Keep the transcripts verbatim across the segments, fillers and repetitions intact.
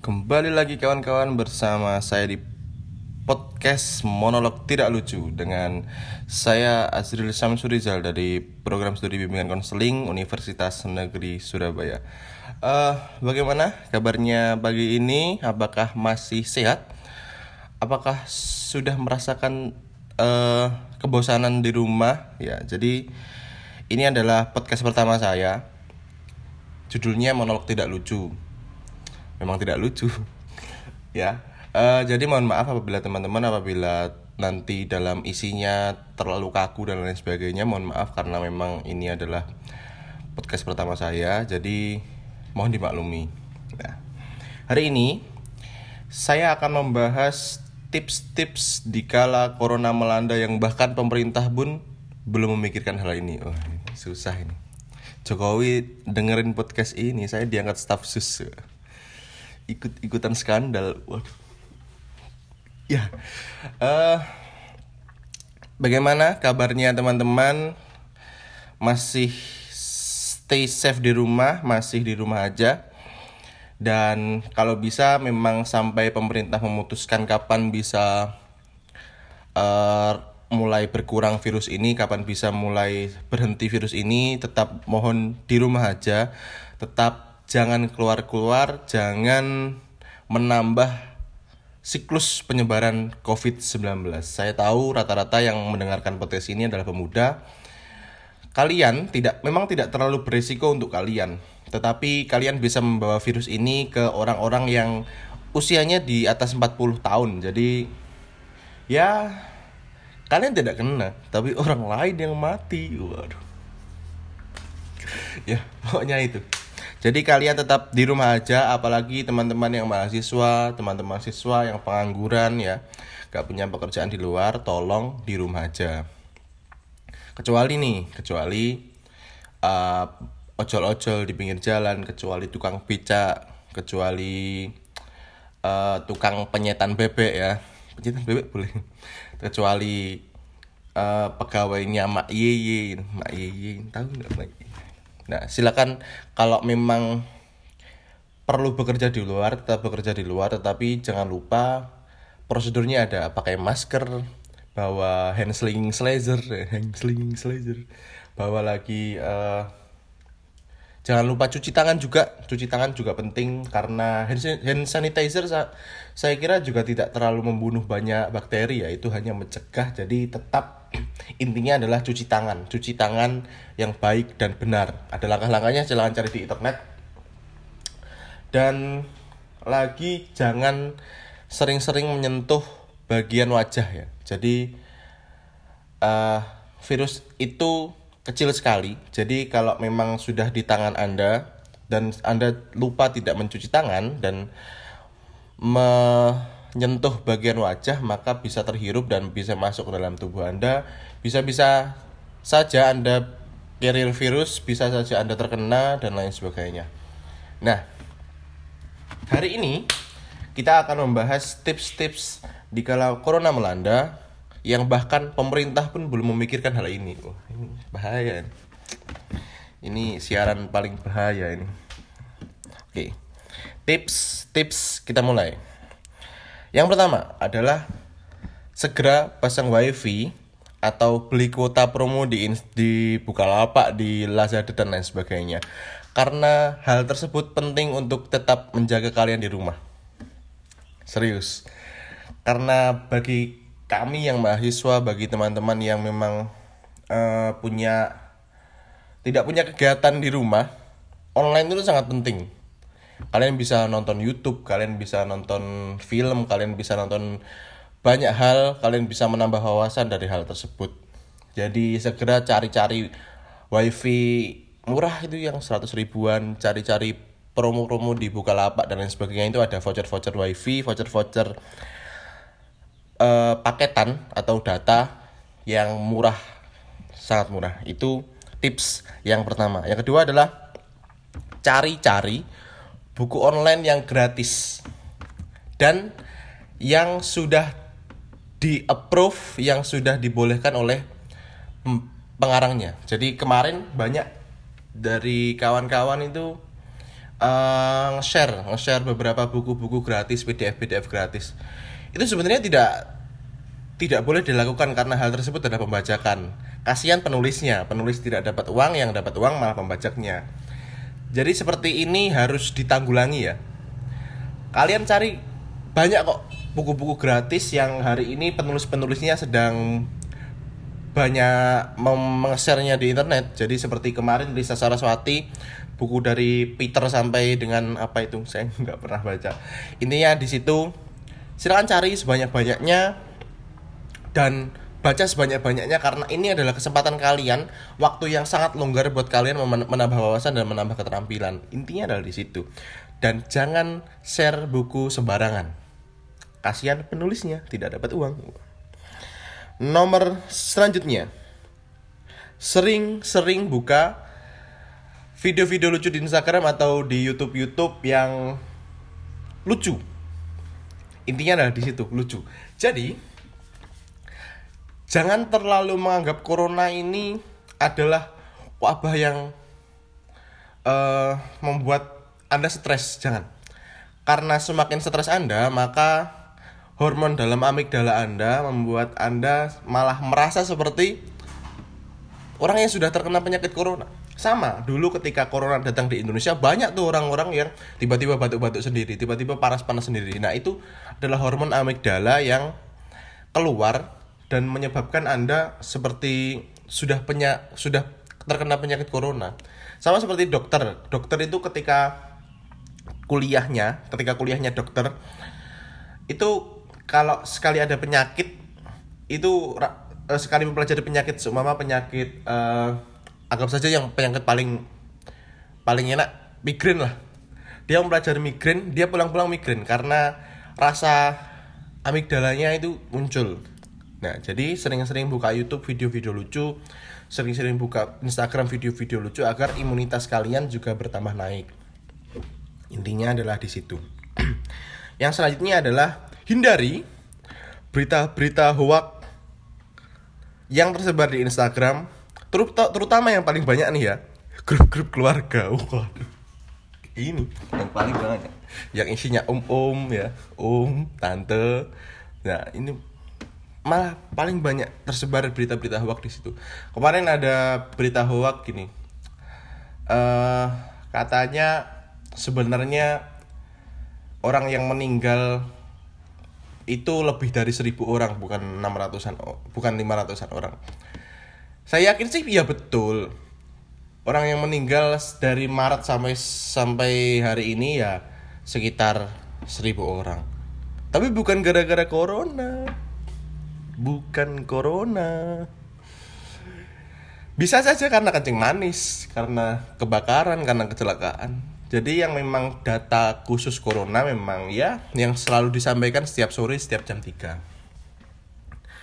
Kembali lagi kawan-kawan bersama saya di podcast Monolog Tidak Lucu dengan saya Azril Syamsurizal dari program studi bimbingan konseling Universitas Negeri Surabaya. Uh, bagaimana kabarnya pagi ini? Apakah masih sehat? Apakah sudah merasakan uh, kebosanan di rumah? Ya, jadi ini adalah podcast pertama saya. Judulnya Monolog Tidak Lucu. Memang tidak lucu, ya. Uh, jadi mohon maaf apabila teman-teman apabila nanti dalam isinya terlalu kaku dan lain sebagainya. Mohon maaf karena memang ini adalah podcast pertama saya. Jadi mohon dimaklumi. Nah, hari ini saya akan membahas tips-tips dikala corona melanda yang bahkan pemerintah pun belum memikirkan hal ini. Oh, susah ini. Jokowi dengerin podcast ini, saya diangkat staf sus. Ikut-ikutan skandal. Waduh. Ya. Uh, bagaimana kabarnya teman-teman? Masih stay safe di rumah, masih di rumah aja. Dan kalau bisa memang sampai pemerintah memutuskan kapan bisa uh, mulai berkurang virus ini, kapan bisa mulai berhenti virus ini, tetap mohon di rumah aja. Tetap jangan keluar-keluar, jangan menambah siklus penyebaran covid sembilan belas. Saya tahu rata-rata yang mendengarkan podcast ini adalah pemuda. Kalian tidak, memang tidak terlalu berisiko untuk kalian. Tetapi kalian bisa membawa virus ini ke orang-orang yang usianya di atas empat puluh tahun. Jadi ya kalian tidak kena, tapi orang lain yang mati. Waduh. Ya, pokoknya itu. Jadi kalian tetap di rumah aja, apalagi teman-teman yang mahasiswa, teman-teman siswa yang pengangguran ya, gak punya pekerjaan di luar, tolong di rumah aja. Kecuali nih, kecuali uh, ojol-ojol di pinggir jalan, kecuali tukang becak, kecuali uh, tukang penyetan bebek ya, penyetan bebek boleh, kecuali uh, pegawainya Mak Yeye, Mak Yeye, tahu nggak Mak Yeye? Nah, silakan kalau memang perlu bekerja di luar, tetap bekerja di luar. Tetapi jangan lupa prosedurnya ada. Pakai masker, bawa hand slinging slicer, hand slinging slicer. Bawa lagi, uh, jangan lupa cuci tangan juga. Cuci tangan juga penting karena hand sanitizer saya, saya kira juga tidak terlalu membunuh banyak bakteri ya. Itu hanya mencegah, jadi tetap. Intinya adalah cuci tangan, cuci tangan yang baik dan benar. Ada langkah-langkahnya, silahkan cari di internet. Dan lagi jangan sering-sering menyentuh bagian wajah ya. Jadi uh, virus itu kecil sekali. Jadi kalau memang sudah di tangan Anda dan Anda lupa tidak mencuci tangan dan me- nyentuh bagian wajah, maka bisa terhirup dan bisa masuk ke dalam tubuh Anda. Bisa-bisa saja Anda carrier virus, bisa saja Anda terkena dan lain sebagainya. Nah, hari ini kita akan membahas tips-tips dikala corona melanda yang bahkan pemerintah pun belum memikirkan hal ini. Oh, ini bahaya. Ini siaran paling bahaya ini. Oke. Tips-tips kita mulai. Yang pertama adalah segera pasang wifi atau beli kuota promo di, di Bukalapak, di Lazada dan lain sebagainya. Karena hal tersebut penting untuk tetap menjaga kalian di rumah. Serius. Karena bagi kami yang mahasiswa, bagi teman-teman yang memang uh, punya tidak punya kegiatan di rumah, online itu sangat penting. Kalian bisa nonton YouTube, kalian bisa nonton film, kalian bisa nonton banyak hal, kalian bisa menambah wawasan dari hal tersebut. Jadi segera cari-cari wifi murah itu yang seratus ribuan, cari-cari promo-promo di Bukalapak dan lain sebagainya. Itu ada voucher-voucher wifi, voucher-voucher uh, paketan atau data yang murah, sangat murah. Itu tips yang pertama. Yang kedua adalah cari-cari buku online yang gratis dan yang sudah di-approve, yang sudah dibolehkan oleh pengarangnya. Jadi kemarin banyak dari kawan-kawan itu uh, nge-share, nge-share beberapa buku-buku gratis, P D F-P D F gratis. Itu sebenarnya tidak tidak boleh dilakukan karena hal tersebut adalah pembajakan. Kasihan penulisnya, penulis tidak dapat uang, yang dapat uang malah pembajaknya. Jadi seperti ini harus ditanggulangi ya. Kalian cari banyak kok buku-buku gratis yang hari ini penulis-penulisnya sedang banyak meng-share-nya di internet. Jadi seperti kemarin Lisa Saraswati, buku dari Peter sampai dengan apa itu saya nggak pernah baca. Intinya di situ silakan cari sebanyak-banyaknya dan baca sebanyak-banyaknya karena ini adalah kesempatan kalian, waktu yang sangat longgar buat kalian menambah wawasan dan menambah keterampilan. Intinya adalah di situ. Dan jangan share buku sembarangan. Kasihan penulisnya tidak dapat uang. Nomor selanjutnya, sering-sering buka video-video lucu di Instagram atau di YouTube-YouTube yang lucu. Intinya adalah di situ, lucu. Jadi, jangan terlalu menganggap corona ini adalah wabah yang uh, membuat Anda stres, jangan. Karena semakin stres Anda, maka hormon dalam amigdala Anda membuat Anda malah merasa seperti orang yang sudah terkena penyakit corona. Sama, dulu ketika corona datang di Indonesia, banyak tuh orang-orang yang tiba-tiba batuk-batuk sendiri, tiba-tiba panas-panas sendiri. Nah, itu adalah hormon amigdala yang keluar dan menyebabkan Anda seperti sudah penyak, sudah terkena penyakit corona. Sama seperti dokter. Dokter itu ketika kuliahnya, ketika kuliahnya dokter, itu kalau sekali ada penyakit itu uh, sekali mempelajari penyakit, seumpama penyakit uh, anggap saja yang penyakit paling paling enak migrain lah. Dia mempelajari migrain, dia pulang-pulang migrain karena rasa amigdalanya itu muncul. Nah, jadi sering-sering buka YouTube video-video lucu, sering-sering buka Instagram video-video lucu agar imunitas kalian juga bertambah naik. Intinya adalah di situ. Yang selanjutnya adalah hindari berita-berita hoax yang tersebar di Instagram, terutama yang paling banyak nih ya, grup-grup keluarga. Waduh, ini yang paling banyak, yang isinya om-om ya, om, tante. Nah, ini malah paling banyak tersebar berita-berita hoax di situ. Kemarin ada berita hoax gini, uh, katanya sebenarnya orang yang meninggal itu lebih dari seribu orang, bukan enam ratusan, bukan lima ratusan orang. Saya yakin sih ya betul. Orang yang meninggal dari Maret sampai sampai hari ini ya sekitar seribu orang. Tapi bukan gara-gara corona. Bukan corona. Bisa saja karena kencing manis, karena kebakaran, karena kecelakaan. Jadi yang memang data khusus corona memang ya yang selalu disampaikan setiap sore, setiap jam tiga.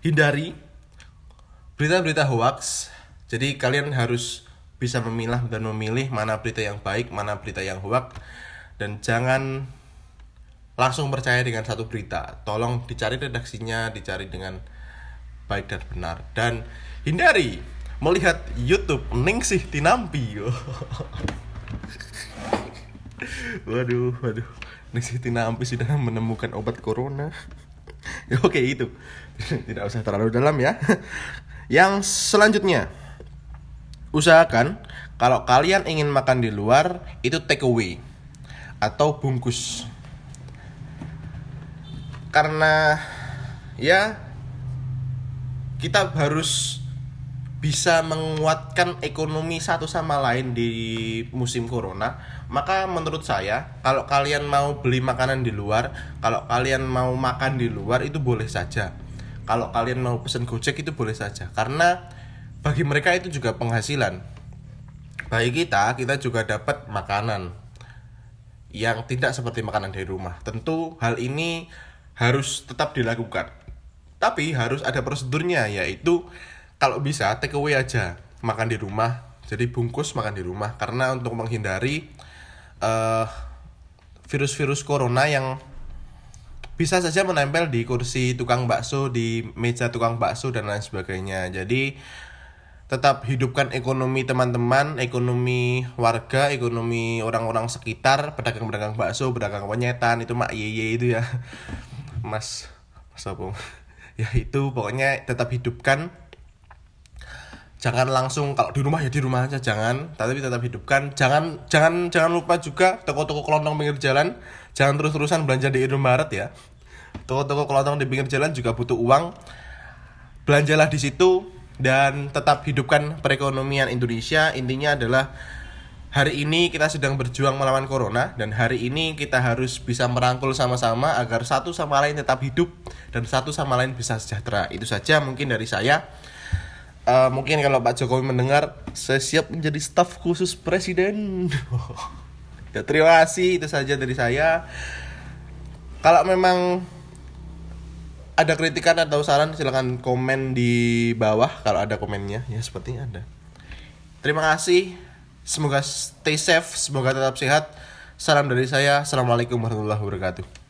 Hindari berita-berita hoax. Jadi kalian harus bisa memilah dan memilih mana berita yang baik, mana berita yang hoax. Dan jangan langsung percaya dengan satu berita. Tolong dicari redaksinya, dicari dengan baik dan benar. Dan hindari melihat YouTube Ningsih Tinampi. Waduh, waduh, Ningsih Tinampi sudah menemukan obat corona. Oke, itu tidak usah terlalu dalam ya. Yang selanjutnya, usahakan kalau kalian ingin makan di luar itu take away atau bungkus. Karena ya kita harus bisa menguatkan ekonomi satu sama lain di musim corona. Maka menurut saya, kalau kalian mau beli makanan di luar, kalau kalian mau makan di luar itu boleh saja. Kalau kalian mau pesan Gojek itu boleh saja. Karena bagi mereka itu juga penghasilan. Bagi kita, kita juga dapat makanan yang tidak seperti makanan dari rumah. Tentu hal ini harus tetap dilakukan. Tapi harus ada prosedurnya, yaitu kalau bisa take away aja, makan di rumah. Jadi bungkus makan di rumah karena untuk menghindari uh, virus-virus corona yang bisa saja menempel di kursi tukang bakso, di meja tukang bakso dan lain sebagainya. Jadi tetap hidupkan ekonomi teman-teman, ekonomi warga, ekonomi orang-orang sekitar, pedagang-pedagang bakso, pedagang penyetan, itu mak yeye itu ya. Mas, mas apa? Ya itu pokoknya tetap hidupkan. Jangan langsung kalau di rumah ya di rumah aja, jangan, tapi tetap hidupkan. Jangan jangan jangan lupa juga toko-toko kelontong pinggir jalan, jangan terus-terusan belanja di Indomaret ya. Toko-toko kelontong di pinggir jalan juga butuh uang. Belanjalah di situ. Dan tetap hidupkan perekonomian Indonesia. Intinya adalah hari ini kita sedang berjuang melawan corona, dan hari ini kita harus bisa merangkul sama-sama agar satu sama lain tetap hidup dan satu sama lain bisa sejahtera. Itu saja mungkin dari saya. uh, Mungkin kalau Pak Jokowi mendengar, saya siap menjadi staf khusus presiden. Ya terima kasih, itu saja dari saya. Kalau memang ada kritikan atau saran silakan komen di bawah kalau ada komennya ya, sepertinya ada. Terima kasih. Semoga stay safe, semoga tetap sehat. Salam dari saya. Assalamualaikum warahmatullahi wabarakatuh.